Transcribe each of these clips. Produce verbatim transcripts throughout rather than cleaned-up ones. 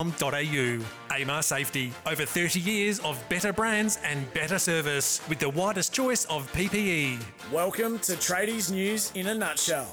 A M A R Safety. Over thirty years of better brands and better service with the widest choice of P P E. Welcome to Tradies News in a Nutshell.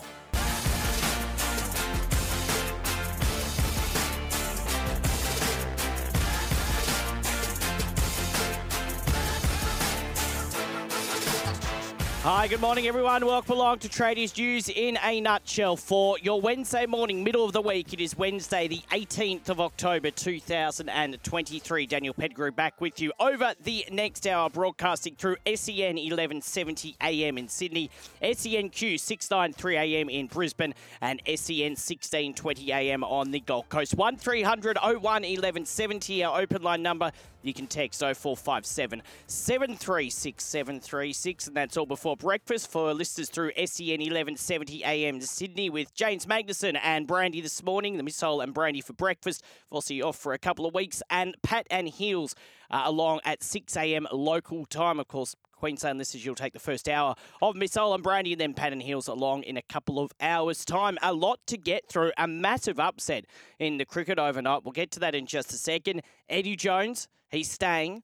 Hi, good morning everyone. Welcome along to Tradies News in a Nutshell for your Wednesday morning, middle of the week. It is Wednesday, the eighteenth of October, two thousand twenty-three. Daniel Pettigrew back with you over the next hour, broadcasting through S E N eleven seventy A M in Sydney, S E N Q six ninety-three A M in Brisbane, and S E N sixteen twenty A M on the Gold Coast. one three hundred oh one eleven seventy, our open line number. You can text oh four five seven, seven three six, seven three six, and that's all before breakfast for listeners through S E N eleven seventy A M to Sydney with James Magnusson and Brandy this morning. The Missile and Brandy for breakfast. Fossey off for a couple of weeks, and Pat and Heels uh, along at six A M local time. Of course, Queensland listeners, you'll take the first hour of Missile and Brandy, and then Pat and Heels along in a couple of hours' time. A lot to get through. A massive upset in the cricket overnight. We'll get to that in just a second. Eddie Jones, he's staying,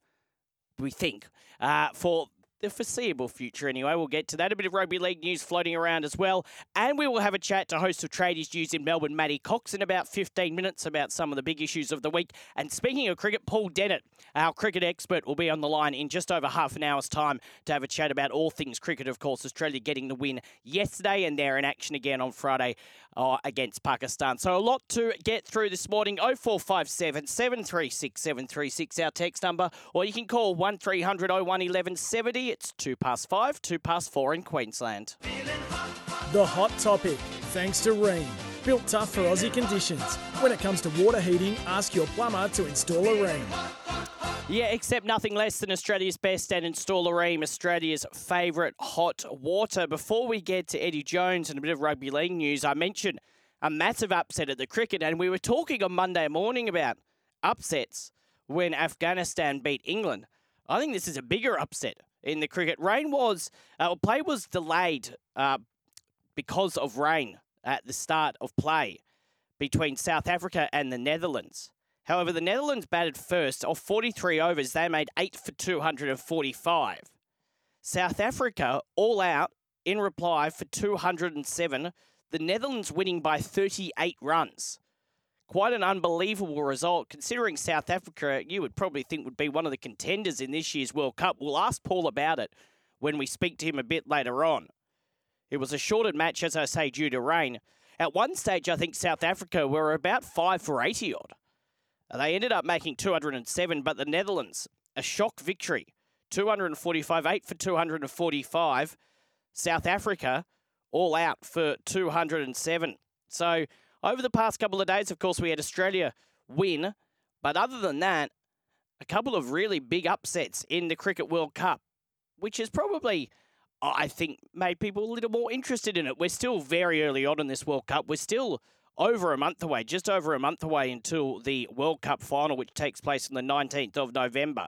we think, uh, for the foreseeable future anyway. We'll get to that. A bit of rugby league news floating around as well. And we will have a chat to host of Tradies News in Melbourne, Matty Cox, in about fifteen minutes about some of the big issues of the week. And speaking of cricket, Paul Dennett, our cricket expert, will be on the line in just over half an hour's time to have a chat about all things cricket. Of course, Australia getting the win yesterday, and they're in action again on Friday uh, against Pakistan. So a lot to get through this morning. oh four five seven, seven three six, seven three six, our text number, or you can call one three hundred oh one eleven seventy. It's two past five, two past four in Queensland. The Hot Topic, thanks to Rheem. Built tough for Aussie conditions. When it comes to water heating, ask your plumber to install a Rheem. Yeah, except nothing less than Australia's best and install a Rheem, Australia's favourite hot water. Before we get to Eddie Jones and a bit of rugby league news, I mentioned a massive upset at the cricket, and we were talking on Monday morning about upsets when Afghanistan beat England. I think this is a bigger upset in the cricket. Rain was, uh, play was delayed uh, because of rain at the start of play between South Africa and the Netherlands. However, the Netherlands batted first. Off forty-three overs, they made eight for two forty-five. South Africa all out in reply for two hundred seven. The Netherlands winning by thirty-eight runs. Quite an unbelievable result, considering South Africa, you would probably think, would be one of the contenders in this year's World Cup. We'll ask Paul about it when we speak to him a bit later on. It was a shortened match, as I say, due to rain. At one stage, I think South Africa were about five for eighty odd. They ended up making two hundred seven, but the Netherlands, a shock victory. two forty-five, eight for two forty-five. South Africa, all out for two hundred seven. So over the past couple of days, of course, we had Australia win. But other than that, a couple of really big upsets in the Cricket World Cup, which has probably, I think, made people a little more interested in it. We're still very early on in this World Cup. We're still over a month away, just over a month away until the World Cup final, which takes place on the nineteenth of November.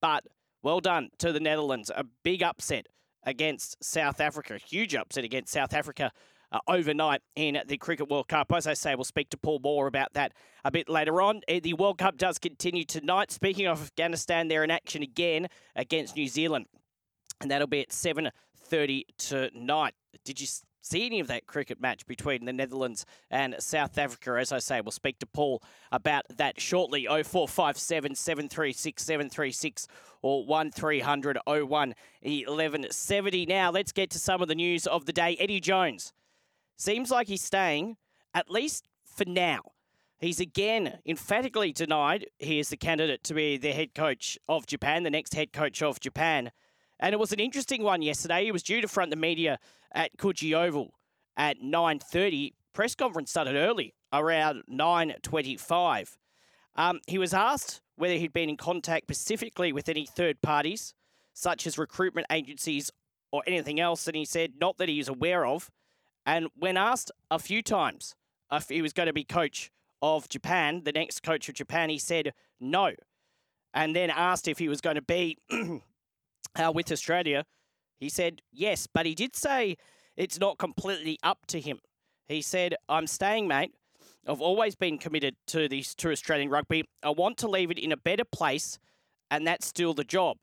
But well done to the Netherlands. A big upset against South Africa. A huge upset against South Africa Uh, overnight in the Cricket World Cup. As I say, we'll speak to Paul more about that a bit later on. The World Cup does continue tonight. Speaking of Afghanistan, they're in action again against New Zealand, and that'll be at seven thirty tonight. Did you see any of that cricket match between the Netherlands and South Africa? As I say, we'll speak to Paul about that shortly. oh four five seven, seven three six, seven three six or one three hundred oh one eleven seventy. Now, let's get to some of the news of the day. Eddie Jones seems like he's staying, at least for now. He's again emphatically denied he is the candidate to be the head coach of Japan, the next head coach of Japan. And it was an interesting one yesterday. He was due to front the media at Coogee Oval at nine thirty. Press conference started early, around nine twenty-five. Um, he was asked whether he'd been in contact specifically with any third parties, such as recruitment agencies or anything else, and he said not that he is aware of. And when asked a few times if he was going to be coach of Japan, the next coach of Japan, he said no. And then asked if he was going to be uh, with Australia, he said yes. But he did say it's not completely up to him. He said, I'm staying, mate. I've always been committed to this, to Australian rugby. I want to leave it in a better place, and that's still the job.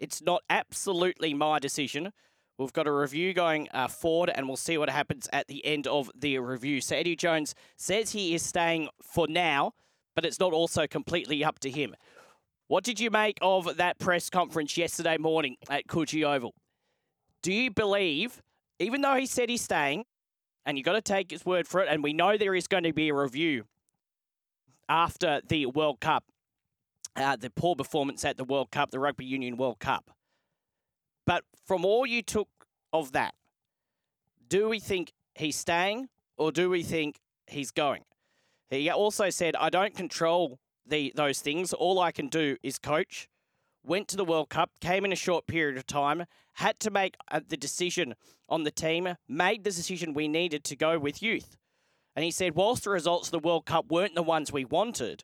It's not absolutely my decision. We've got a review going uh, forward, and we'll see what happens at the end of the review. So Eddie Jones says he is staying for now, but it's not also completely up to him. What did you make of that press conference yesterday morning at Coogee Oval? Do you believe, even though he said he's staying, and you've got to take his word for it, and we know there is going to be a review after the World Cup, uh, the poor performance at the World Cup, the Rugby Union World Cup. But from all you took of that, do we think he's staying or do we think he's going? He also said, I don't control the those things. All I can do is coach. Went to the World Cup, came in a short period of time, had to make the decision on the team, made the decision we needed to go with youth. And he said, whilst the results of the World Cup weren't the ones we wanted,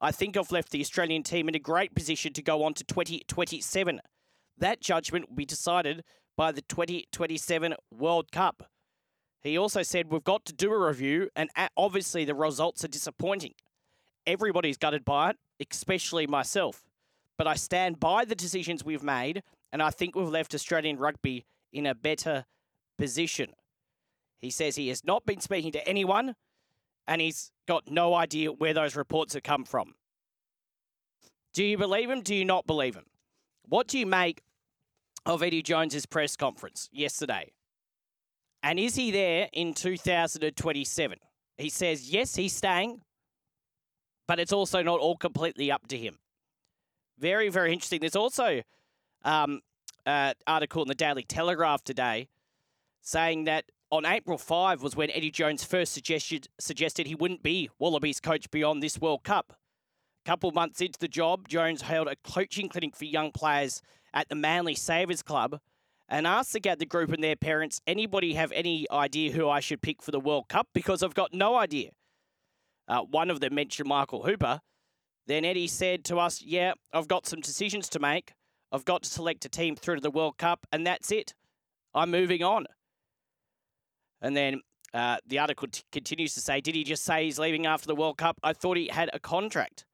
I think I've left the Australian team in a great position to go on to twenty twenty-seven. That judgment will be decided by the twenty twenty-seven World Cup. He also said, we've got to do a review, and obviously the results are disappointing. Everybody's gutted by it, especially myself. But I stand by the decisions we've made, and I think we've left Australian rugby in a better position. He says he has not been speaking to anyone, and he's got no idea where those reports have come from. Do you believe him? Do you not believe him? What do you make of Eddie Jones's press conference yesterday? And is he there in two thousand twenty-seven? He says, yes, he's staying, but it's also not all completely up to him. Very, very interesting. There's also um, an article in the Daily Telegraph today saying that on April fifth was when Eddie Jones first suggested suggested he wouldn't be Wallabies coach beyond this World Cup. A couple months into the job, Jones held a coaching clinic for young players at the Manly Savers Club and asked the Gather group and their parents, anybody have any idea who I should pick for the World Cup? Because I've got no idea. Uh, one of them mentioned Michael Hooper. Then Eddie said to us, yeah, I've got some decisions to make. I've got to select a team through to the World Cup, and that's it. I'm moving on. And then uh, the article t- continues to say, did he just say he's leaving after the World Cup? I thought he had a contract.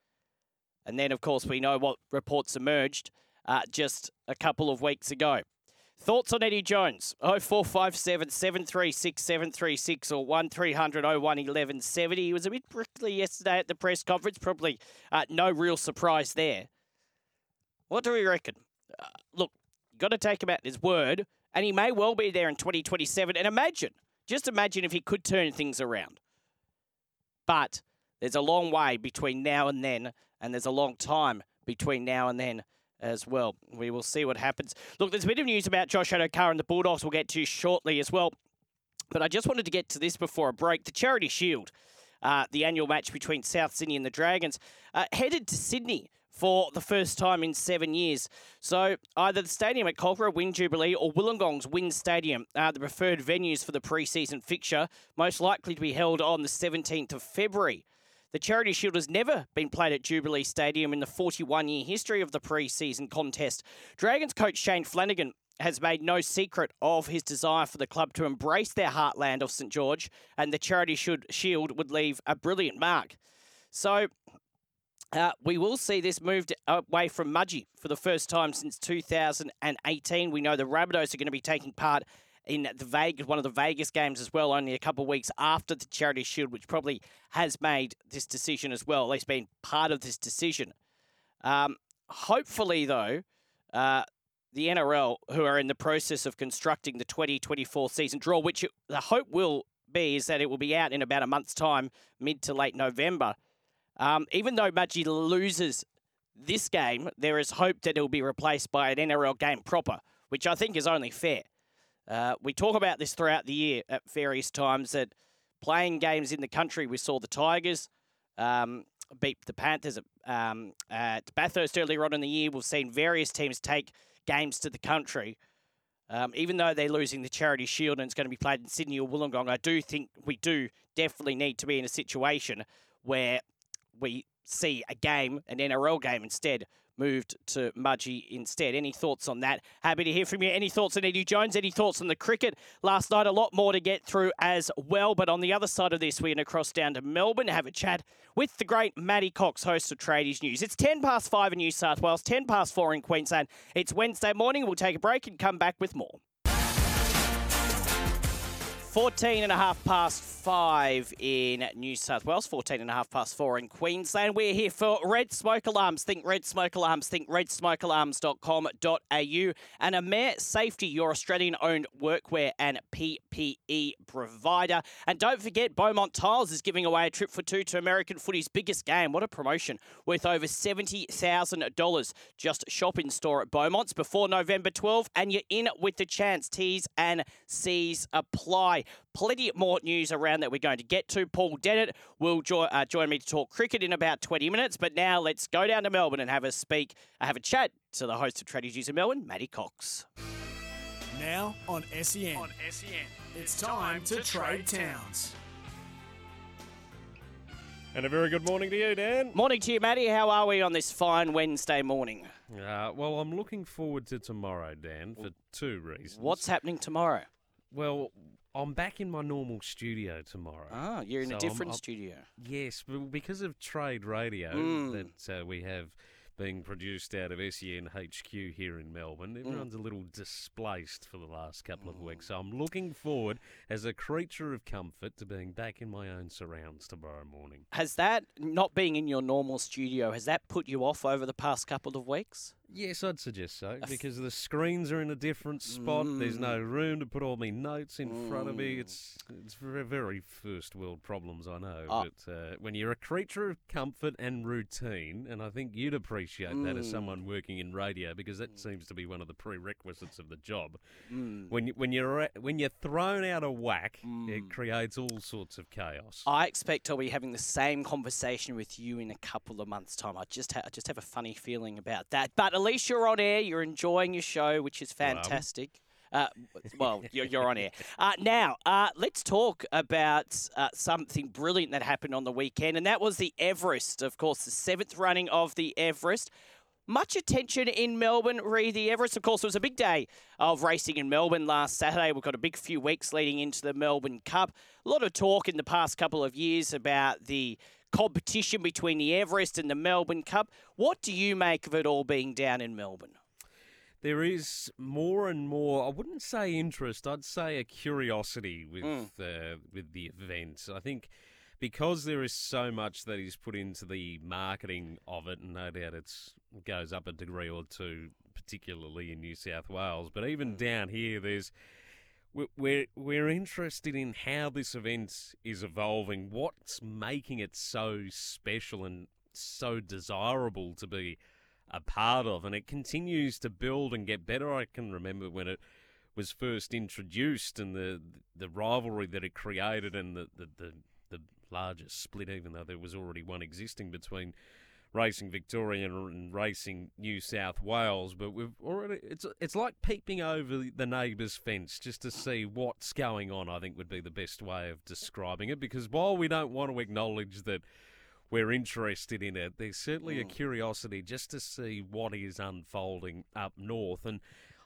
And then, of course, we know what reports emerged uh, just a couple of weeks ago. Thoughts on Eddie Jones? oh four five seven, seven three six, seven three six or one three hundred, oh one, eleven seventy. He was a bit prickly yesterday at the press conference. Probably uh, no real surprise there. What do we reckon? Uh, look, got to take him at his word, and he may well be there in twenty twenty-seven. And imagine, just imagine if he could turn things around. But there's a long way between now and then, and there's a long time between now and then as well. We will see what happens. Look, there's a bit of news about Josh Adokar and the Bulldogs we'll get to shortly as well. But I just wanted to get to this before a break. The Charity Shield, uh, the annual match between South Sydney and the Dragons, uh, headed to Sydney for the first time in seven years. So either the stadium at Culgra, Wynn Jubilee, or Wollongong's Wynn Stadium are the preferred venues for the pre-season fixture, most likely to be held on the seventeenth of February. The Charity Shield has never been played at Jubilee Stadium in the forty-one-year history of the pre-season contest. Dragons coach Shane Flanagan has made no secret of his desire for the club to embrace their heartland of St George, and the Charity Shield would leave a brilliant mark. So uh, we will see this moved away from Mudgee for the first time since two thousand eighteen. We know the Rabbitohs are going to be taking part in the Vegas, one of the Vegas games as well, only a couple of weeks after the Charity Shield, which probably has made this decision as well, at least been part of this decision. Um, hopefully, though, uh, the N R L, who are in the process of constructing the twenty twenty-four season draw, which it, the hope will be is that it will be out in about a month's time, mid to late November. Um, even though Mudgee loses this game, there is hope that it will be replaced by an N R L game proper, which I think is only fair. Uh, we talk about this throughout the year at various times, that playing games in the country, we saw the Tigers um, beat the Panthers at, um, at Bathurst earlier on in the year. We've seen various teams take games to the country. Um, even though they're losing the Charity Shield and it's going to be played in Sydney or Wollongong, I do think we do definitely need to be in a situation where we see a game, an N R L game instead, moved to Mudgee instead. Any thoughts on that? Happy to hear from you. Any thoughts on Eddie Jones? Any thoughts on the cricket last night? A lot more to get through as well. But on the other side of this, we're going to cross down to Melbourne to have a chat with the great Matty Cox, host of Tradies News. It's ten past five in New South Wales, ten past four in Queensland. It's Wednesday morning. We'll take a break and come back with more. fourteen and a half past five in New South Wales, fourteen and a half past four in Queensland. We're here for Red Smoke Alarms. Think Red Smoke Alarms. Think red smoke alarms dot com dot a u. And Amair Safety, your Australian-owned workwear and P P E provider. And don't forget, Beaumont Tiles is giving away a trip for two to American footy's biggest game. What a promotion. Worth over seventy thousand dollars. Just shop in store at Beaumont's before November twelfth, and you're in with the chance. T's and C's apply. Plenty more news around that we're going to get to. Paul Dennett will jo- uh, join me to talk cricket in about twenty minutes. But now let's go down to Melbourne and have a speak, uh, have a chat to the host of Tradies News in Melbourne, Matty Cox. Now on S E N. On S E N, it's, it's time, time to, to trade, trade towns. And a very good morning to you, Dan. Morning to you, Matty. How are we on this fine Wednesday morning? Uh, well, I'm looking forward to tomorrow, Dan, for two reasons. What's happening tomorrow? Well, I'm back in my normal studio tomorrow. Ah, you're in so a different I'm, I'm, studio. Yes, because of trade radio mm. that uh, we have being produced out of S E N H Q here in Melbourne. Everyone's mm. a little displaced for the last couple of mm. weeks. So I'm looking forward, as a creature of comfort, to being back in my own surrounds tomorrow morning. Has that, not being in your normal studio, has that put you off over the past couple of weeks? Yes, I'd suggest so, because the screens are in a different spot. Mm. There's no room to put all my notes in mm. front of me. It's it's very, very first world problems, I know. Oh. But uh, when you're a creature of comfort and routine, and I think you'd appreciate mm. that as someone working in radio, because that seems to be one of the prerequisites of the job. Mm. When you, when you're when you're thrown out of whack, mm. it creates all sorts of chaos. I expect I'll be having the same conversation with you in a couple of months' time. I just ha- I just have a funny feeling about that, but. At least you're on air, you're enjoying your show, which is fantastic. Uh, well, you're, you're on air. Uh, now, uh, let's talk about uh, something brilliant that happened on the weekend, and that was the Everest, of course, the seventh running of the Everest. Much attention in Melbourne, re the Everest. Of course, it was a big day of racing in Melbourne last Saturday. We've got a big few weeks leading into the Melbourne Cup. A lot of talk in the past couple of years about the competition between the Everest and the Melbourne Cup. What do you make of it all being down in Melbourne? There is more and more, I wouldn't say interest, I'd say a curiosity with mm. uh, with the event. I think because there is so much that is put into the marketing of it, and no doubt it goes up a degree or two, particularly in New South Wales, but even down here there's We're we're interested in how this event is evolving, what's making it so special and so desirable to be a part of, and it continues to build and get better. I can remember when it was first introduced and the the rivalry that it created and the, the, the, the largest split, even though there was already one existing between Racing Victoria and Racing New South Wales, but we've already it's it's like peeping over the neighbour's fence just to see what's going on, I think would be the best way of describing it, because while we don't want to acknowledge that we're interested in it, there's certainly mm. a curiosity just to see what is unfolding up north. And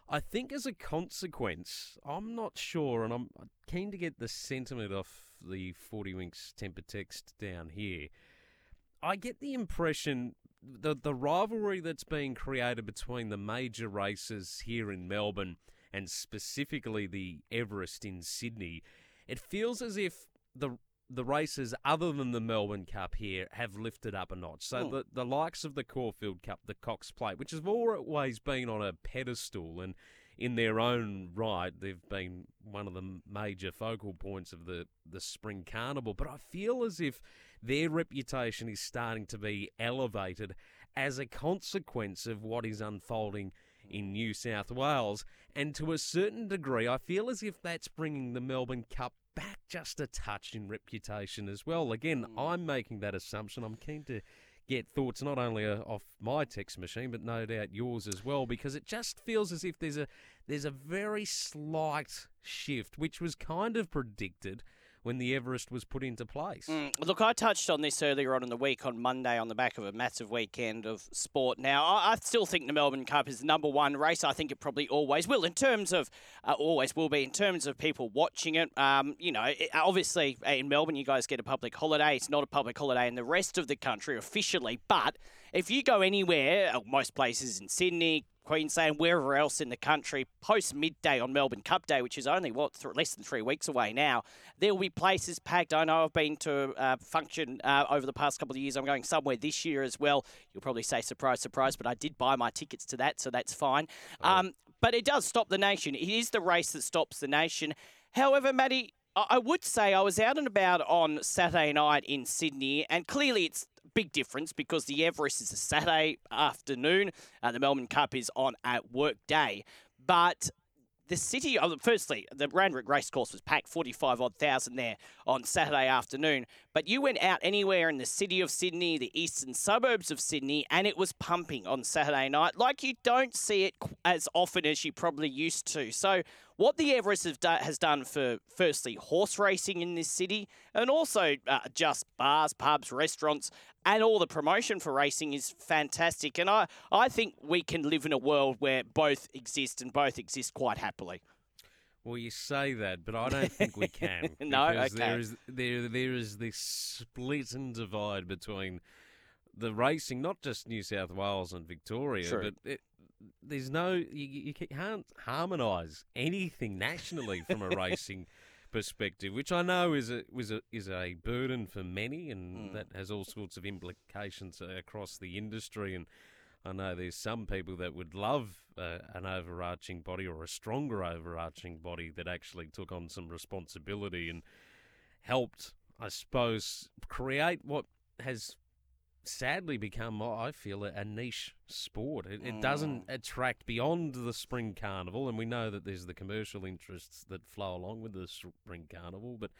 I think as a consequence, I'm not sure, and I'm keen to get the sentiment off the forty winks temper text down here. I get the impression that the rivalry that's being created between the major races here in Melbourne and specifically the Everest in Sydney, it feels as if the the races other than the Melbourne Cup here have lifted up a notch. So oh. the, the likes of the Caulfield Cup, the Cox Plate, which has always been on a pedestal and in their own right, they've been one of the major focal points of the, the Spring Carnival. But I feel as if their reputation is starting to be elevated as a consequence of what is unfolding in New South Wales. And to a certain degree, I feel as if that's bringing the Melbourne Cup back just a touch in reputation as well. Again, I'm making that assumption. I'm keen to get thoughts not only off my text machine, but no doubt yours as well, because it just feels as if there's a there's a very slight shift, which was kind of predicted when the Everest was put into place. Mm, look, I touched on this earlier on in the week on Monday on the back of a massive weekend of sport. Now, I, I still think the Melbourne Cup is the number one race. I think it probably always will in terms of, uh, always will be in terms of people watching it. Um, you know, it, obviously in Melbourne, you guys get a public holiday. It's not a public holiday in the rest of the country officially, but if you go anywhere, most places in Sydney, Queensland, wherever else in the country, post midday on Melbourne Cup Day, which is only what th- less than three weeks away now, there will be places packed. I know I've been to a uh, function uh, over the past couple of years. I'm going somewhere this year as well. You'll probably say surprise, surprise, but I did buy my tickets to that, so that's fine. Oh. Um, but it does stop the nation. It is the race that stops the nation. However, Matty, I, I would say I was out and about on Saturday night in Sydney, and clearly it's big difference because the Everest is a Saturday afternoon and the Melbourne Cup is on at work day. But the city, firstly, the Randwick Racecourse was packed, forty-five odd thousand there on Saturday afternoon. But you went out anywhere in the city of Sydney, the eastern suburbs of Sydney, and it was pumping on Saturday night. Like you don't see it as often as you probably used to. So what the Everest have do- has done for, firstly, horse racing in this city, and also uh, just bars, pubs, restaurants, and all the promotion for racing is fantastic. And I, I think we can live in a world where both exist and both exist quite happily. Well, you say that, but I don't think we can. No, okay. There is, there, there is this split and divide between the racing, not just New South Wales and Victoria, True. but it, there's no, you, you can't harmonise anything nationally from a racing perspective, which I know is a was a is a burden for many, and mm. that has all sorts of implications across the industry. And I know there's some people that would love uh, an overarching body or a stronger overarching body that actually took on some responsibility and helped, I suppose, create what has sadly become, I feel, a niche sport. It, it doesn't attract beyond the Spring Carnival, and we know that there's the commercial interests that flow along with the Spring Carnival, but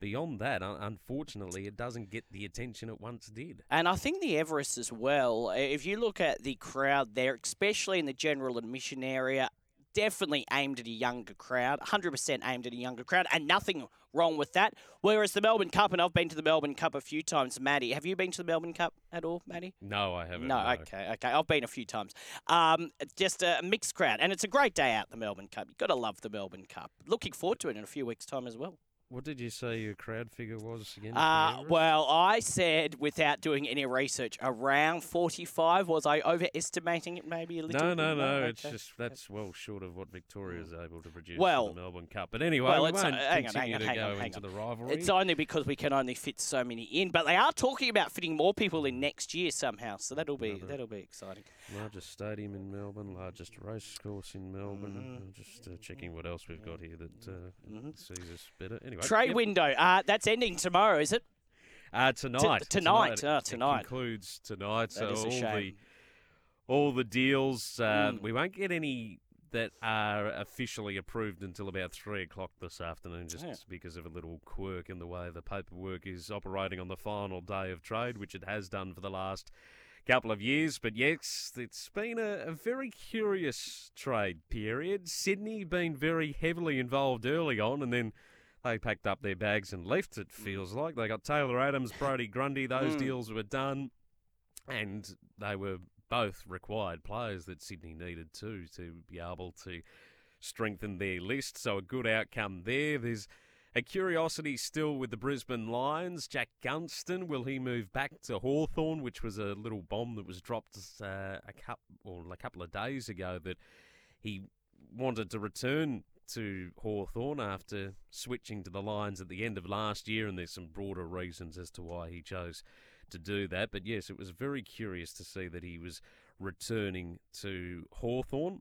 beyond that, unfortunately, it doesn't get the attention it once did. And I think the Everest as well, if you look at the crowd there, especially in the general admission area, definitely aimed at a younger crowd, one hundred percent aimed at a younger crowd, and nothing wrong with that. Whereas the Melbourne Cup, and I've been to the Melbourne Cup a few times, Matty. Have you been to the Melbourne Cup at all, Matty? No, I haven't. No, no. okay, okay. I've been a few times. Um, just a mixed crowd, and it's a great day out, the Melbourne Cup. You've got to love the Melbourne Cup. Looking forward to it in a few weeks' time as well. What did you say your crowd figure was again? Uh, well, I said, without doing any research, around forty-five. Was I overestimating it maybe a little? No, bit no, no. Okay. It's just that's well short of what Victoria is able to produce well, in the Melbourne Cup. But anyway, well, we won't uh, hang continue on, hang on, to hang go on, hang into on. the rivalry. It's only because we can only fit so many in. But they are talking about fitting more people in next year somehow. So that'll be Another that'll be exciting. Largest stadium in Melbourne, largest racecourse in Melbourne. Mm. Just uh, checking what else we've got here that uh, mm-hmm. sees us better. Anyway. Trade yep. window. Uh, that's ending tomorrow, is it? Uh, tonight. T- tonight. Tonight. Uh, tonight. It concludes tonight. That so is a all shame. the all the deals. Uh, mm. We won't get any that are officially approved until about three o'clock this afternoon, just yeah. because of a little quirk in the way the paperwork is operating on the final day of trade, which it has done for the last couple of years. But yes, it's been a, a very curious trade period. Sydney been very heavily involved early on, and then they packed up their bags and left, it feels like. They got Taylor Adams, Brodie Grundy. Those mm. deals were done. And they were both required players that Sydney needed too to be able to strengthen their list. So a good outcome there. There's a curiosity still with the Brisbane Lions. Jack Gunston, will he move back to Hawthorn, which was a little bomb that was dropped uh, a, couple, or a couple of days ago that he wanted to return to Hawthorn after switching to the Lions at the end of last year, and there's some broader reasons as to why he chose to do that. But yes, it was very curious to see that he was returning to Hawthorn,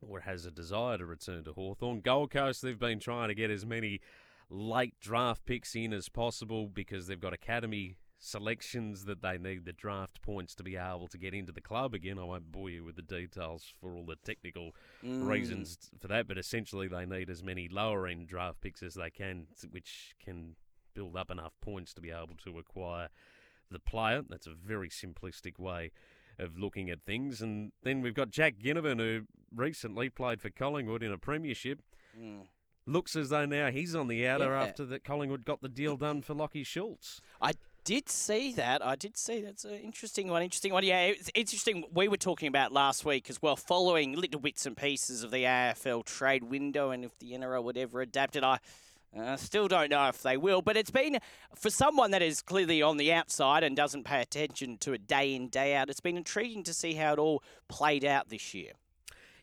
or has a desire to return to Hawthorn. Gold Coast, they've been trying to get as many late draft picks in as possible because they've got academy selections that they need the draft points to be able to get into the club. Again, I won't bore you with the details for all the technical mm. reasons for that, but essentially they need as many lower-end draft picks as they can, which can build up enough points to be able to acquire the player. That's a very simplistic way of looking at things. And then we've got Jack Ginnivan, who recently played for Collingwood in a premiership. Mm. looks as though now he's on the outer yeah. after that Collingwood got the deal done for Lockie Schultz. I did see that. I did see that's an interesting one. Interesting one. Yeah, it's interesting. We were talking about last week as well, following little bits and pieces of the A F L trade window and if the N R L would ever adapt it. I uh, still don't know if they will, but it's been, for someone that is clearly on the outside and doesn't pay attention to it day in, day out, it's been intriguing to see how it all played out this year.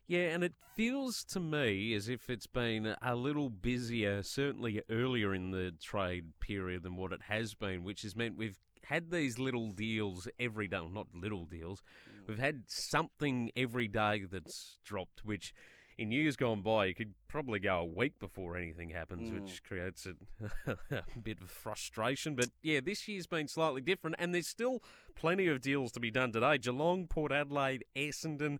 Yeah, and it feels to me as if it's been a little busier, certainly earlier in the trade period than what it has been, which has meant we've had these little deals every day. Well, not little deals. We've had something every day that's dropped, which in years gone by, you could probably go a week before anything happens, mm. which creates a, a bit of frustration. But yeah, this year's been slightly different, and there's still plenty of deals to be done today. Geelong, Port Adelaide, Essendon.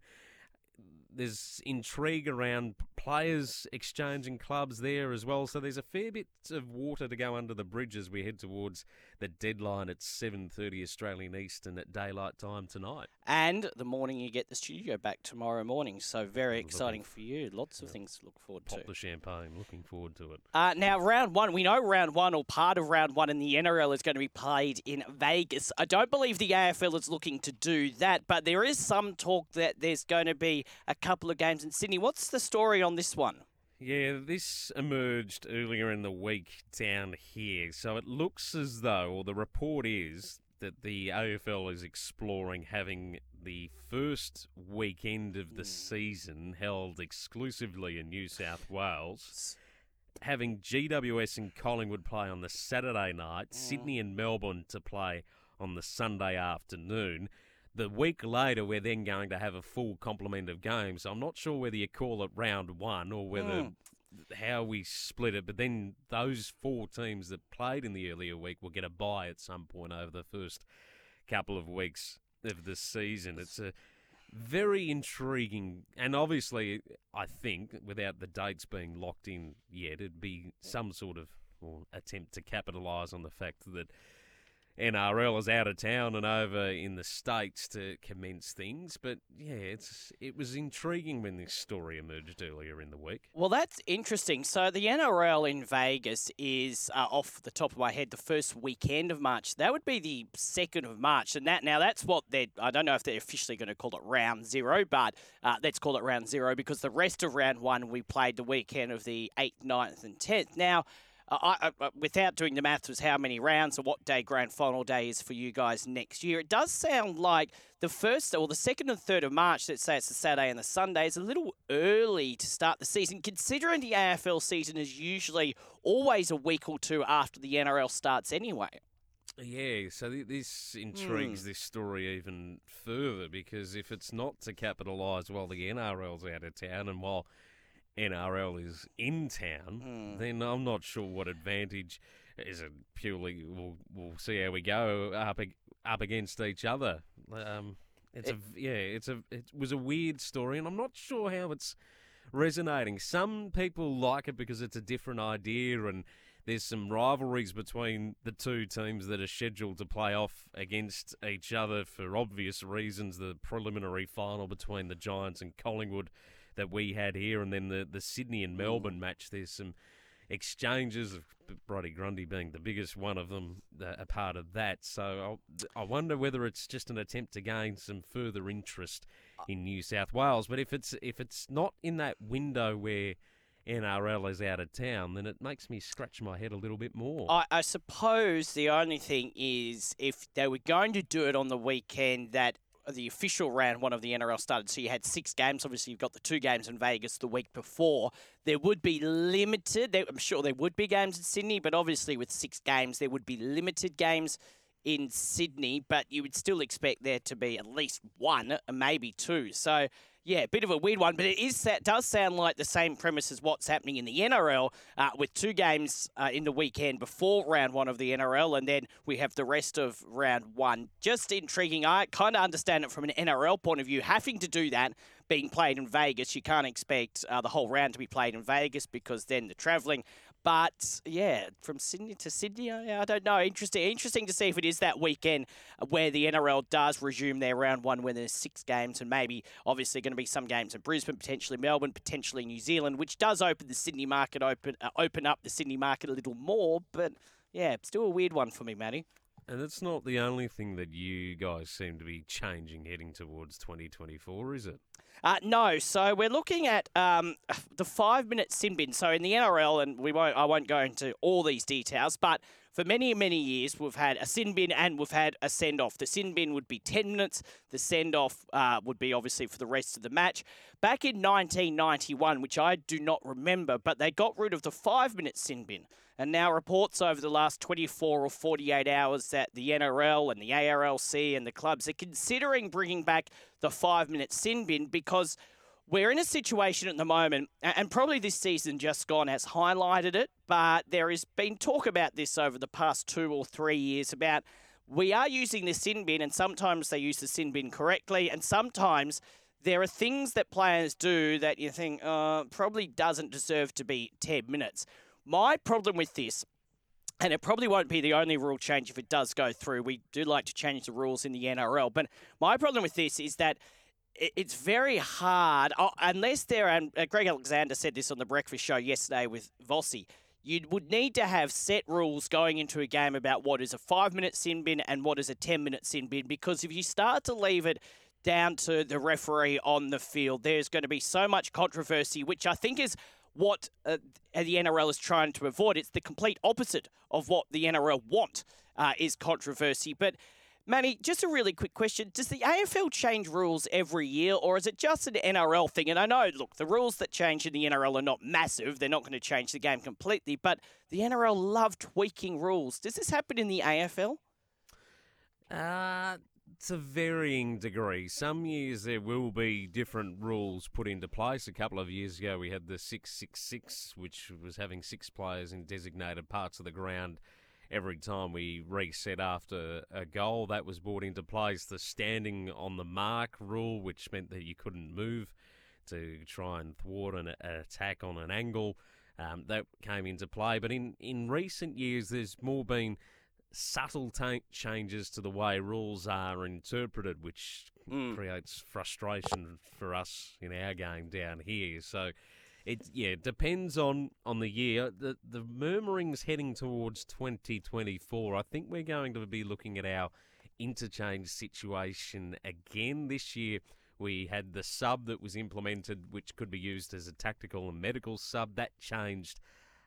There's intrigue around players exchanging clubs there as well. So there's a fair bit of water to go under the bridge as we head towards the deadline at seven thirty Australian Eastern at daylight time tonight. And the morning you get the studio back tomorrow morning. So very exciting for you. Lots of yeah. things to look forward Pop to. Pop the champagne. Looking forward to it. Uh, now, round one. We know round one or part of round one in the N R L is going to be played in Vegas. I don't believe the A F L is looking to do that, but there is some talk that there's going to be a couple of games in Sydney. What's the story on this one? Yeah, this emerged earlier in the week down here. So it looks as though, or the report is, that the A F L is exploring having the first weekend of the mm. season held exclusively in New South Wales, having G W S and Collingwood play on the Saturday night, mm. Sydney and Melbourne to play on the Sunday afternoon. The week later, we're then going to have a full complement of games. I'm not sure whether you call it round one or whether mm. how we split it, but then those four teams that played in the earlier week will get a bye at some point over the first couple of weeks of the season. It's a very intriguing, and obviously, I think, without the dates being locked in yet, it'd be some sort of well, attempt to capitalise on the fact that N R L is out of town and over in the States to commence things. But, yeah, it's it was intriguing when this story emerged earlier in the week. Well, that's interesting. So the N R L in Vegas is, uh, off the top of my head, the first weekend of March. That would be the second of March. And that now that's what they're – I don't know if they're officially going to call it round zero, but uh, let's call it round zero because the rest of round one we played the weekend of the eighth, ninth and tenth. Now – I, I, without doing the maths, was how many rounds or what day grand final day is for you guys next year. It does sound like the first or the second and third of March, let's say it's the Saturday and the Sunday, is a little early to start the season, considering the A F L season is usually always a week or two after the N R L starts anyway. Yeah, so th- this intrigues mm. this story even further, because if it's not to capitalise while the N R L's out of town and while N R L is in town, mm. then I'm not sure what advantage is it purely. We'll, we'll see how we go up up against each other. Um, it's it, a yeah, it's a it was a weird story, and I'm not sure how it's resonating. Some people like it because it's a different idea, and there's some rivalries between the two teams that are scheduled to play off against each other for obvious reasons. The preliminary final between the Giants and Collingwood that we had here, and then the, the Sydney and Melbourne match. There's some exchanges, of Brodie Grundy being the biggest one of them, uh, a part of that. So I'll, I wonder whether it's just an attempt to gain some further interest in New South Wales. But if it's if it's not in that window where N R L is out of town, then it makes me scratch my head a little bit more. I, I suppose the only thing is if they were going to do it on the weekend that the official round one of the N R L started. So you had six games. Obviously, you've got the two games in Vegas the week before. There would be limited. I'm sure there would be games in Sydney, but obviously with six games, there would be limited games in Sydney, but you would still expect there to be at least one, maybe two. So, yeah, a bit of a weird one, but it is that does sound like the same premise as what's happening in the N R L, uh, with two games uh, in the weekend before round one of the N R L, and then we have the rest of round one. Just intriguing. I kind of understand it from an N R L point of view, having to do that, being played in Vegas. You can't expect uh, the whole round to be played in Vegas because then the travelling. But, yeah, from Sydney to Sydney, I, I don't know. Interesting interesting to see if it is that weekend where the N R L does resume their round one when there's six games and maybe obviously going to be some games in Brisbane, potentially Melbourne, potentially New Zealand, which does open the Sydney market, open uh, open up the Sydney market a little more. But, yeah, it's still a weird one for me, Matty. And it's not the only thing that you guys seem to be changing heading towards twenty twenty-four, is it? Uh, no. So we're looking at um, the five-minute sin bin. So in the N R L, and we won't, I won't go into all these details, but for many, many years, we've had a sin bin and we've had a send-off. The sin bin would be ten minutes. The send-off uh, would be obviously for the rest of the match. Back in nineteen ninety-one, which I do not remember, but they got rid of the five-minute sin bin. And now reports over the last twenty-four or forty-eight hours that the N R L and the A R L C and the clubs are considering bringing back the five-minute sin bin because we're in a situation at the moment, and probably this season just gone has highlighted it, but there has been talk about this over the past two or three years about we are using the sin bin, and sometimes they use the sin bin correctly, and sometimes there are things that players do that you think uh, probably doesn't deserve to be ten minutes. My problem with this, and it probably won't be the only rule change if it does go through. We do like to change the rules in the N R L. But my problem with this is that it's very hard, unless there, and Greg Alexander said this on The Breakfast Show yesterday with Fossey, you would need to have set rules going into a game about what is a five-minute sin bin and what is a ten-minute sin bin, because if you start to leave it down to the referee on the field, there's going to be so much controversy, which I think is what uh, the N R L is trying to avoid. It's the complete opposite of what the N R L want uh, is controversy. But, Manny, just a really quick question. Does the A F L change rules every year, or is it just an N R L thing? And I know, look, the rules that change in the N R L are not massive. They're not going to change the game completely. But the N R L love tweaking rules. Does this happen in the A F L? Uh... To varying degree. Some years there will be different rules put into place. A couple of years ago we had the six six six, which was having six players in designated parts of the ground every time we reset after a goal. That was brought into place. The standing on the mark rule, which meant that you couldn't move to try and thwart an, an attack on an angle. Um, that came into play. But in, in recent years there's more been subtle t- changes to the way rules are interpreted, which mm. creates frustration for us in our game down here. So it yeah it depends on, on the year. The the murmurings heading towards twenty twenty-four, I think we're going to be looking at our interchange situation again. This year we had the sub that was implemented, which could be used as a tactical and medical sub. That changed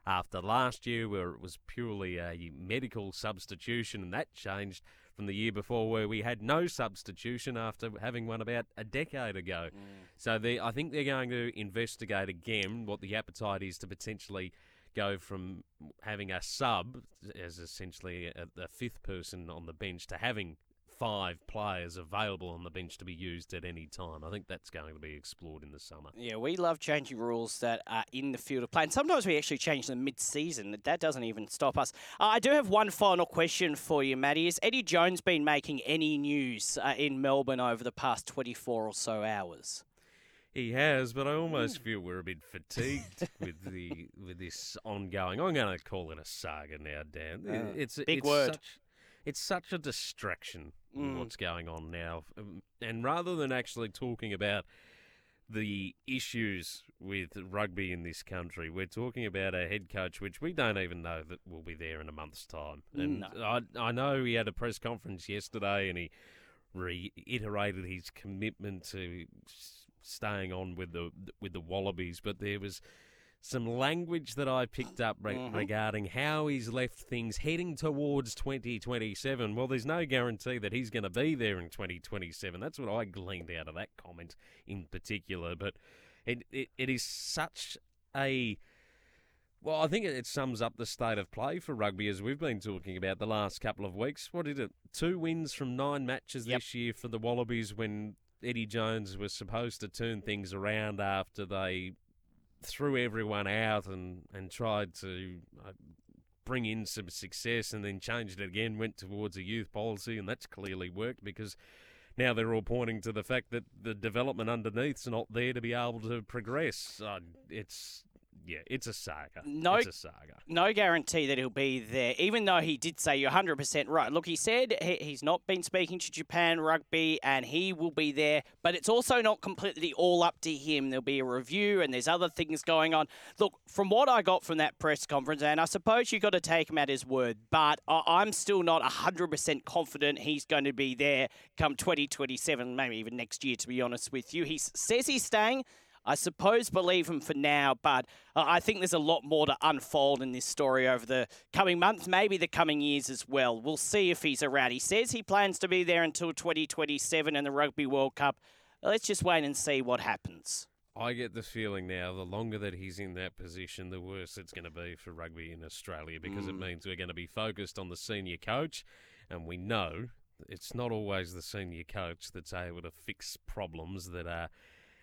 after last year, where it was purely a medical substitution, and that changed from the year before, where we had no substitution after having one about a decade ago. Mm. So they, I think they're going to investigate again what the appetite is to potentially go from having a sub, as essentially a, a fifth person on the bench, to having five players available on the bench to be used at any time. I think that's going to be explored in the summer. Yeah, we love changing rules that are in the field of play. And sometimes we actually change them mid-season. That doesn't even stop us. Uh, I do have one final question for you, Matty. Has Eddie Jones been making any news uh, in Melbourne over the past twenty-four or so hours? He has, but I almost feel we're a bit fatigued with the with this ongoing. I'm going to call it a saga now, Dan. Uh, it's big it's word. Such, It's such a distraction, mm. what's going on now. And rather than actually talking about the issues with rugby in this country, we're talking about a head coach, which we don't even know that will be there in a month's time. And no. I, I know he had a press conference yesterday and he reiterated his commitment to staying on with the with the Wallabies, but there was some language that I picked up re- mm-hmm. regarding how he's left things heading towards twenty twenty-seven. Well, there's no guarantee that he's going to be there in twenty twenty-seven. That's what I gleaned out of that comment in particular. But it it, it is such a... Well, I think it, it sums up the state of play for rugby, as we've been talking about the last couple of weeks. What is it? Two wins from nine matches yep. this year for the Wallabies, when Eddie Jones was supposed to turn things around after they threw everyone out and, and tried to uh, bring in some success, and then changed it again, went towards a youth policy, and that's clearly worked, because now they're all pointing to the fact that the development underneath's not there to be able to progress. Uh, it's yeah, it's a saga. No, it's a saga. No guarantee that he'll be there, even though he did say you're one hundred percent right. Look, he said he, he's not been speaking to Japan Rugby and he will be there, but it's also not completely all up to him. There'll be a review and there's other things going on. Look, from what I got from that press conference, and I suppose you've got to take him at his word, but I, I'm still not one hundred percent confident he's going to be there come twenty twenty-seven, maybe even next year, to be honest with you. He says he's staying. I suppose believe him for now, but uh, I think there's a lot more to unfold in this story over the coming months, maybe the coming years as well. We'll see if he's around. He says he plans to be there until twenty twenty-seven and the Rugby World Cup. Let's just wait and see what happens. I get the feeling now the longer that he's in that position, the worse it's going to be for rugby in Australia, because mm. it means we're going to be focused on the senior coach, and we know it's not always the senior coach that's able to fix problems that are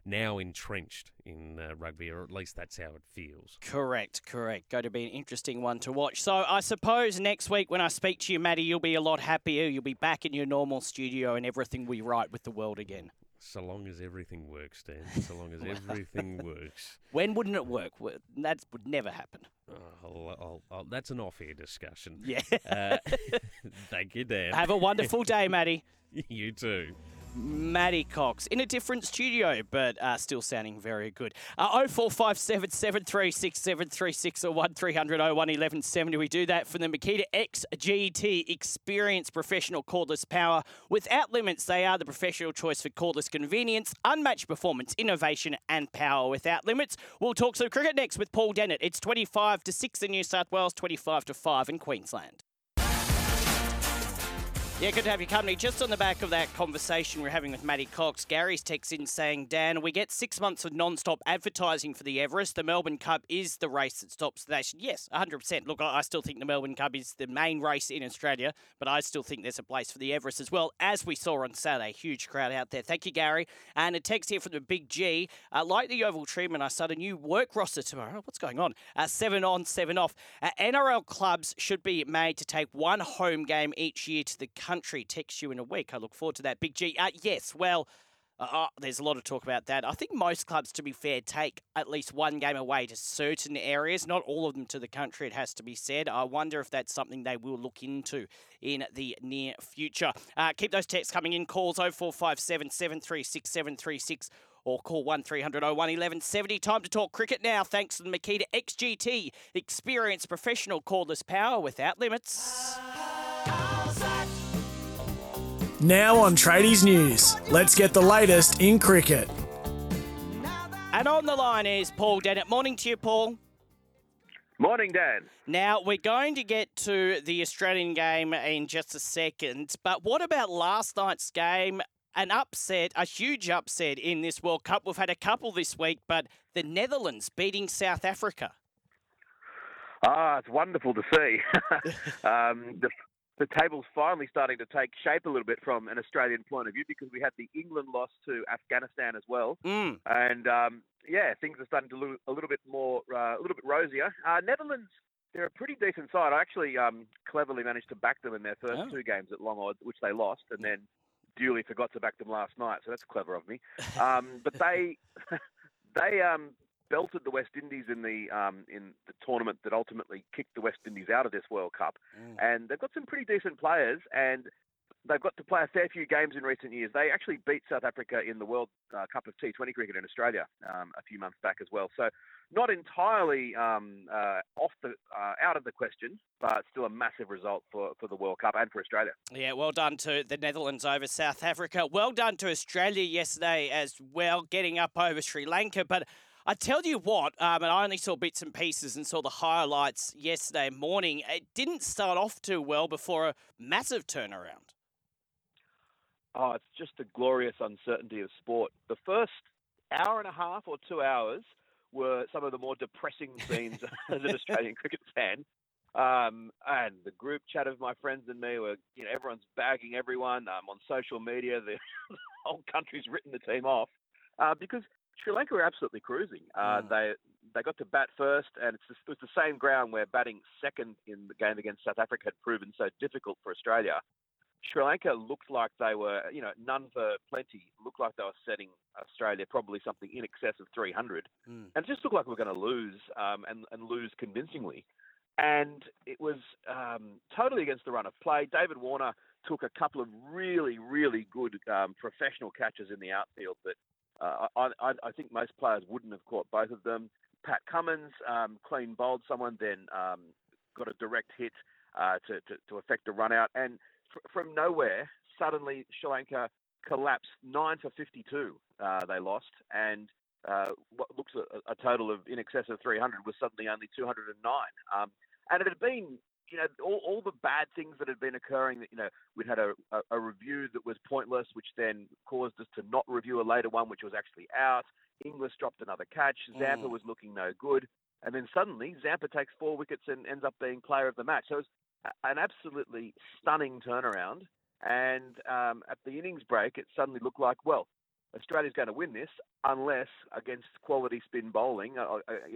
now entrenched in uh, rugby, or at least that's how it feels. Correct, correct. Going to be an interesting one to watch. So I suppose next week when I speak to you, Matty, you'll be a lot happier. You'll be back in your normal studio and everything will be right with the world again. So long as everything works, Dan. So long as everything works. When wouldn't it work? That would never happen. Oh, I'll, I'll, I'll, that's an off-air discussion. Yeah. uh, thank you, Dan. Have a wonderful day, Matty. You too. Matty Cox in a different studio, but uh, still sounding very good. Uh, oh four five seven, seven three six, seven three six or one three hundred, oh one, eleven seventy. We do that for the Makita X G T Experience Professional Cordless Power. Without limits, they are the professional choice for cordless convenience, unmatched performance, innovation and power without limits. We'll talk some cricket next with Paul Dennett. It's twenty-five to six in New South Wales, twenty-five to five in Queensland. Yeah, good to have your company. Just on the back of that conversation we're having with Matty Cox, Gary's text in saying, Dan, we get six months of non-stop advertising for the Everest. The Melbourne Cup is the race that stops the nation. Yes, one hundred percent. Look, I still think the Melbourne Cup is the main race in Australia, but I still think there's a place for the Everest as well, as we saw on Saturday. Huge crowd out there. Thank you, Gary. And a text here from the Big G. Uh, like the Oval treatment, I start a new work roster tomorrow. What's going on? Uh, seven on, seven off. Uh, N R L clubs should be made to take one home game each year to the country. Text you in a week. I look forward to that. Big G. Uh, yes, well, uh, uh, there's a lot of talk about that. I think most clubs, to be fair, take at least one game away to certain areas, not all of them to the country, it has to be said. I wonder if that's something they will look into in the near future. Uh, keep those texts coming in. Calls oh four five seven, seven three six, seven three six or call one three hundred, oh one, eleven seventy. Time to talk cricket now. Thanks to the Makita X G T. Experience professional cordless power without limits. Now on Tradies News, let's get the latest in cricket. And on the line is Paul Dennett. Morning to you, Paul. Morning, Dan. Now, we're going to get to the Australian game in just a second, but what about last night's game? An upset, a huge upset in this World Cup. We've had a couple this week, but the Netherlands beating South Africa. Ah, it's wonderful to see. um, the... The table's finally starting to take shape a little bit from an Australian point of view, because we had the England loss to Afghanistan as well. Mm. And, um, yeah, things are starting to look a little bit more, uh, a little bit rosier. Uh, Netherlands, they're a pretty decent side. I actually um, cleverly managed to back them in their first oh. two games at long odds, which they lost, and then duly forgot to back them last night. So that's clever of me. Um, but they they um, belted the West Indies in the um, in the tournament that ultimately kicked the West Indies out of this World Cup. Mm. And they've got some pretty decent players, and they've got to play a fair few games in recent years. They actually beat South Africa in the World uh, Cup of T twenty cricket in Australia um, a few months back as well. So not entirely um, uh, off the uh, out of the question, but still a massive result for, for the World Cup and for Australia. Yeah, well done to the Netherlands over South Africa. Well done to Australia yesterday as well, getting up over Sri Lanka. But I tell you what, um, and I only saw bits and pieces and saw the highlights yesterday morning. It didn't start off too well before a massive turnaround. Oh, it's just the glorious uncertainty of sport. The first hour and a half or two hours were some of the more depressing scenes as an Australian cricket fan. Um, and the group chat of my friends and me were, you know, everyone's bagging everyone. Um, on social media, the whole country's written the team off uh, because Sri Lanka were absolutely cruising. Uh, mm. They they got to bat first, and it's just, it was the same ground where batting second in the game against South Africa had proven so difficult for Australia. Sri Lanka looked like they were, you know, none for plenty, looked like they were setting Australia probably something in excess of three hundred. Mm. And it just looked like we were going to lose um, and, and lose convincingly. And it was um, totally against the run of play. David Warner took a couple of really, really good um, professional catches in the outfield that uh, I, I, I think most players wouldn't have caught both of them. Pat Cummins um, clean bowled someone, then um, got a direct hit uh, to, to, to effect a run out. And from nowhere, suddenly Sri Lanka collapsed. Nine for fifty-two uh, they lost, and uh, what looks a, a total of in excess of three hundred was suddenly only two hundred nine. Um, and it had been, you know, all, all the bad things that had been occurring. That, you know, we'd had a, a, a review that was pointless, which then caused us to not review a later one, which was actually out. Inglis dropped another catch. Zampa mm. was looking no good. And then suddenly Zampa takes four wickets and ends up being player of the match. So it was an absolutely stunning turnaround. And um, at the innings break, it suddenly looked like, well, Australia's going to win this unless against quality spin bowling, uh,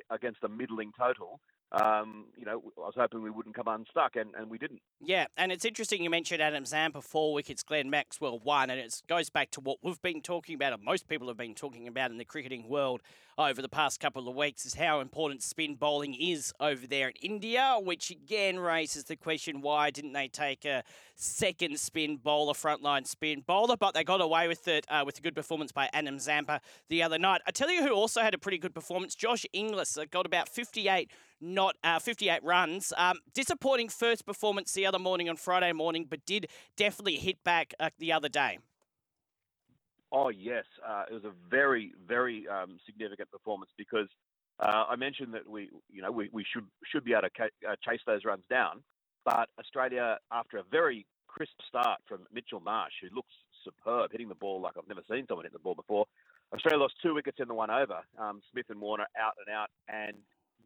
against a middling total. Um, you know, I was hoping we wouldn't come unstuck, and, and we didn't. Yeah, and it's interesting you mentioned Adam Zampa, four wickets, Glenn Maxwell, one, and it goes back to what we've been talking about, and most people have been talking about in the cricketing world over the past couple of weeks, is how important spin bowling is over there in India, which again raises the question, why didn't they take a second spin bowler, frontline spin bowler? But they got away with it uh, with a good performance by Adam Zampa the other night. I tell you who also had a pretty good performance, Josh Inglis, got about fifty-eight Not uh, fifty-eight runs. Um, disappointing first performance the other morning on Friday morning, but did definitely hit back uh, the other day. Oh, yes. Uh, it was a very, very um, significant performance because uh, I mentioned that we you know, we, we should should be able to ca- uh, chase those runs down. But Australia, after a very crisp start from Mitchell Marsh, who looks superb, hitting the ball like I've never seen someone hit the ball before, Australia lost two wickets in the one over. Um, Smith and Warner out and out, and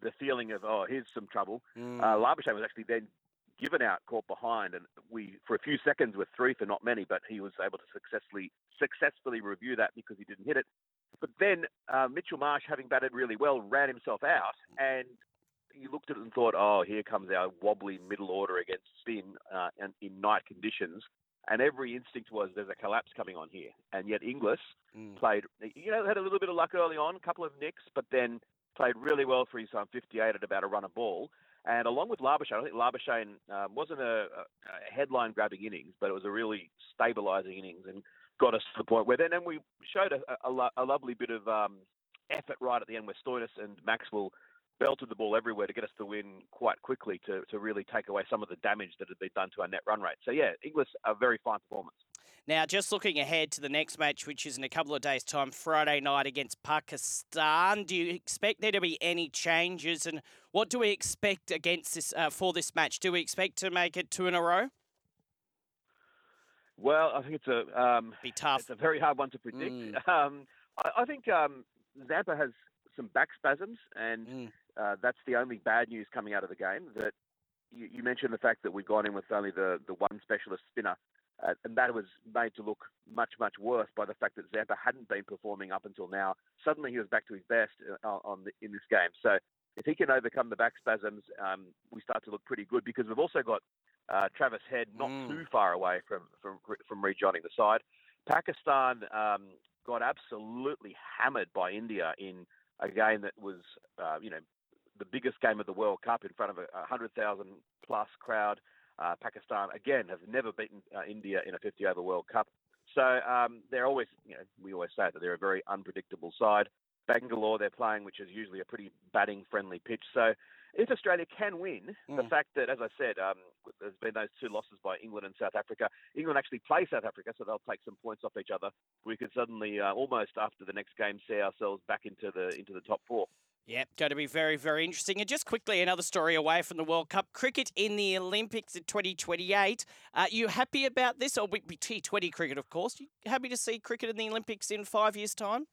the feeling of, oh, here's some trouble. Mm. Uh, Labuschagne was actually then given out, caught behind, and we, for a few seconds, were three for not many, but he was able to successfully successfully review that because he didn't hit it. But then uh, Mitchell Marsh, having batted really well, ran himself out, and you looked at it and thought, oh, here comes our wobbly middle order against spin uh, and in night conditions. And every instinct was there's a collapse coming on here. And yet Inglis mm. played, you know, had a little bit of luck early on, a couple of nicks, but then played really well for his um, fifty-eight at about a run a ball. And along with Labuschagne, I think Labuschagne um, wasn't a, a headline-grabbing innings, but it was a really stabilising innings and got us to the point where then and we showed a, a, a lovely bit of um, effort right at the end where Stoinis and Maxwell belted the ball everywhere to get us the win quite quickly to, to really take away some of the damage that had been done to our net run rate. So, yeah, Inglis, a very fine performance. Now, just looking ahead to the next match, which is in a couple of days' time, Friday night against Pakistan. Do you expect there to be any changes, and what do we expect against this uh, for this match? Do we expect to make it two in a row? Well, I think it's a um, be tough. It's a very hard one to predict. Mm. Um, I, I think um, Zampa has some back spasms, and mm. uh, that's the only bad news coming out of the game. That you, you mentioned the fact that we've gone in with only the the one specialist spinner. Uh, and that was made to look much, much worse by the fact that Zampa hadn't been performing up until now. Suddenly he was back to his best uh, on the, in this game. So if he can overcome the back spasms, um, we start to look pretty good because we've also got uh, Travis Head not mm. too far away from, from, from rejoining the side. Pakistan um, got absolutely hammered by India in a game that was, uh, you know, the biggest game of the World Cup in front of a one hundred thousand plus crowd. Uh, Pakistan, again, have never beaten uh, India in a fifty-over World Cup. So um, they're always, you know, we always say that they're a very unpredictable side. Bangalore they're playing, which is usually a pretty batting-friendly pitch. So if Australia can win, yeah. the fact that, as I said, um, there's been those two losses by England and South Africa. England actually play South Africa, so they'll take some points off each other. We could suddenly, uh, almost after the next game, see ourselves back into the into the top four. Yep, going to be very, very interesting. And just quickly, another story away from the World Cup. Cricket in the Olympics in twenty twenty-eight. Are you happy about this? Or we T twenty cricket, of course. You happy to see cricket in the Olympics in five years' time?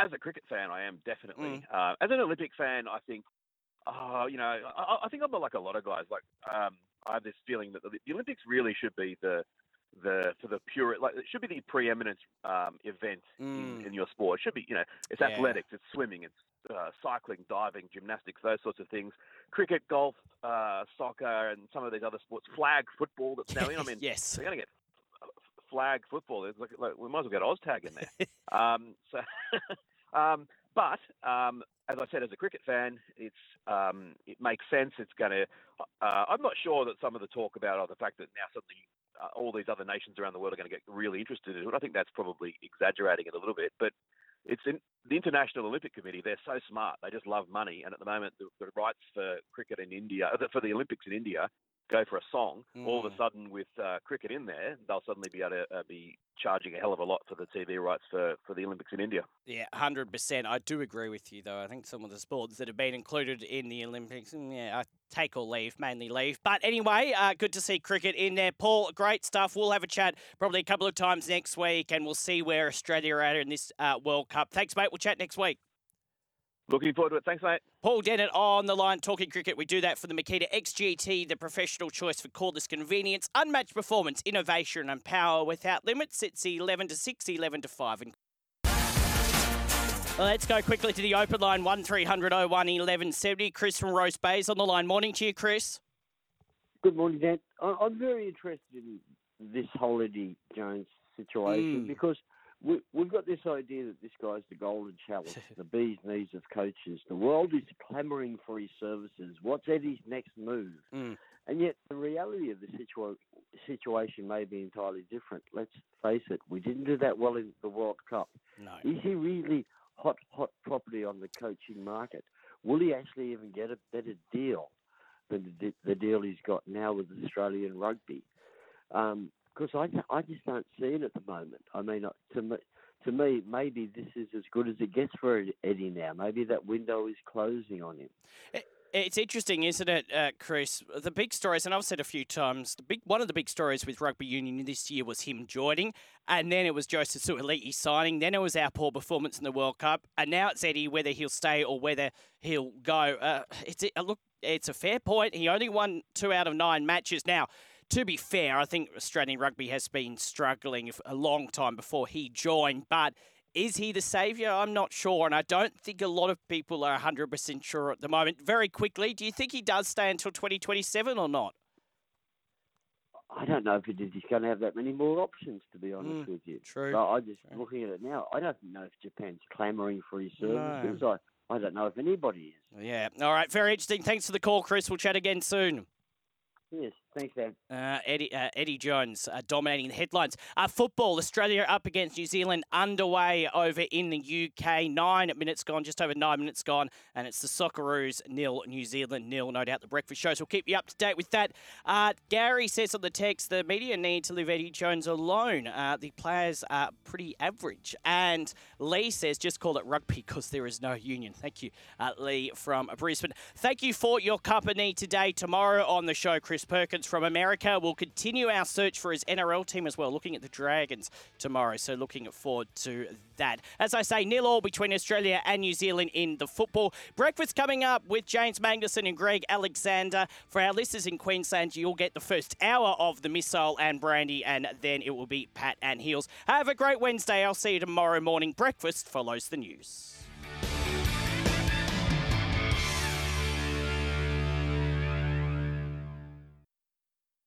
As a cricket fan, I am, definitely. Mm. Uh, as an Olympic fan, I think, oh, you know, I, I think I'm like a lot of guys. Like, um, I have this feeling that the Olympics really should be the the for the pure like it should be the preeminent um, event mm. in, in your sport. It should be, you know, it's yeah. athletics, it's swimming, it's uh, cycling, diving, gymnastics, those sorts of things. Cricket, golf, uh, soccer, and some of these other sports. Flag football that's now in. I mean, yes, they're going to get flag football. It's like, like, we might as well get OzTag in there. um, so, um, but. Um, As I said, as a cricket fan, it's um, it makes sense. It's going to uh, – I'm not sure that some of the talk about oh, the fact that now suddenly uh, all these other nations around the world are going to get really interested in it. I think that's probably exaggerating it a little bit. But it's in, the International Olympic Committee, they're so smart. They just love money. And at the moment, the, the rights for cricket in India – for the Olympics in India go for a song. Mm. All of a sudden, with uh, cricket in there, they'll suddenly be able to uh, be charging a hell of a lot for the T V rights for, for the Olympics in India. Yeah, one hundred percent. I do agree with you, though. I think some of the sports that have been included in the Olympics, yeah, I take or leave, mainly leave. But anyway, uh, good to see cricket in there. Paul, great stuff. We'll have a chat probably a couple of times next week, and we'll see where Australia are at in this uh, World Cup. Thanks, mate. We'll chat next week. Looking forward to it. Thanks, mate. Paul Dennett on the line talking cricket. We do that for the Makita X G T, the professional choice for cordless convenience, unmatched performance, innovation and power without limits. It's eleven to six, eleven to five. And well, let's go quickly to the open line, one three hundred oh one eleven seventy. Chris from Rose Bay is on the line. Morning to you, Chris. Good morning, Dan. I'm very interested in this whole Eddie Jones situation mm. because We, we've got this idea that this guy's the golden chalice, the bee's knees of coaches. The world is clamouring for his services. What's Eddie's next move? Mm. And yet the reality of the situa- situation may be entirely different. Let's face it, we didn't do that well in the World Cup. No. Is he really hot, hot property on the coaching market? Will he actually even get a better deal than the, the deal he's got now with Australian rugby? Um Because I, I just don't see it at the moment. I mean, to me, to me, maybe this is as good as it gets for Eddie now. Maybe that window is closing on him. It's interesting, isn't it, uh, Chris? The big stories, and I've said a few times, the big one of the big stories with rugby union this year was him joining, and then it was Joseph Suaalii signing, then it was our poor performance in the World Cup, and now it's Eddie, whether he'll stay or whether he'll go. Uh, it's a, look, it's a fair point. He only won two out of nine matches now. To be fair, I think Australian rugby has been struggling a long time before he joined, but is he the saviour? I'm not sure, and I don't think a lot of people are one hundred percent sure at the moment. Very quickly, do you think he does stay until twenty twenty-seven or not? I don't know if he did. He's going to have that many more options, to be honest mm, with you. True. So I'm just true. looking at it now. I don't know if Japan's clamouring for his services. No. I, I don't know if anybody is. Yeah. All right. Very interesting. Thanks for the call, Chris. We'll chat again soon. Yes, thanks, Dan. Uh, Eddie, uh, Eddie Jones uh, dominating the headlines. Uh, football, Australia up against New Zealand, underway over in the U K. Nine minutes gone, just over nine minutes gone, and it's the Socceroos nil, New Zealand nil. No doubt the breakfast shows will keep you up to date with that. Uh, Gary says on the text, the media need to leave Eddie Jones alone. Uh, the players are pretty average. And Lee says, just call it rugby because there is no union. Thank you, uh, Lee from Brisbane. Thank you for your company today. Tomorrow on the show, Chris Perkins from America will continue our search for his N R L team as well, looking at the Dragons tomorrow. So looking forward to that. As I say, nil all between Australia and New Zealand in the football. Breakfast coming up with James Magnusson and Greg Alexander. For our listeners in Queensland, you'll get the first hour of The Missile and Brandy, and then it will be Pat and Heels. Have a great Wednesday. I'll see you tomorrow morning. Breakfast follows the news.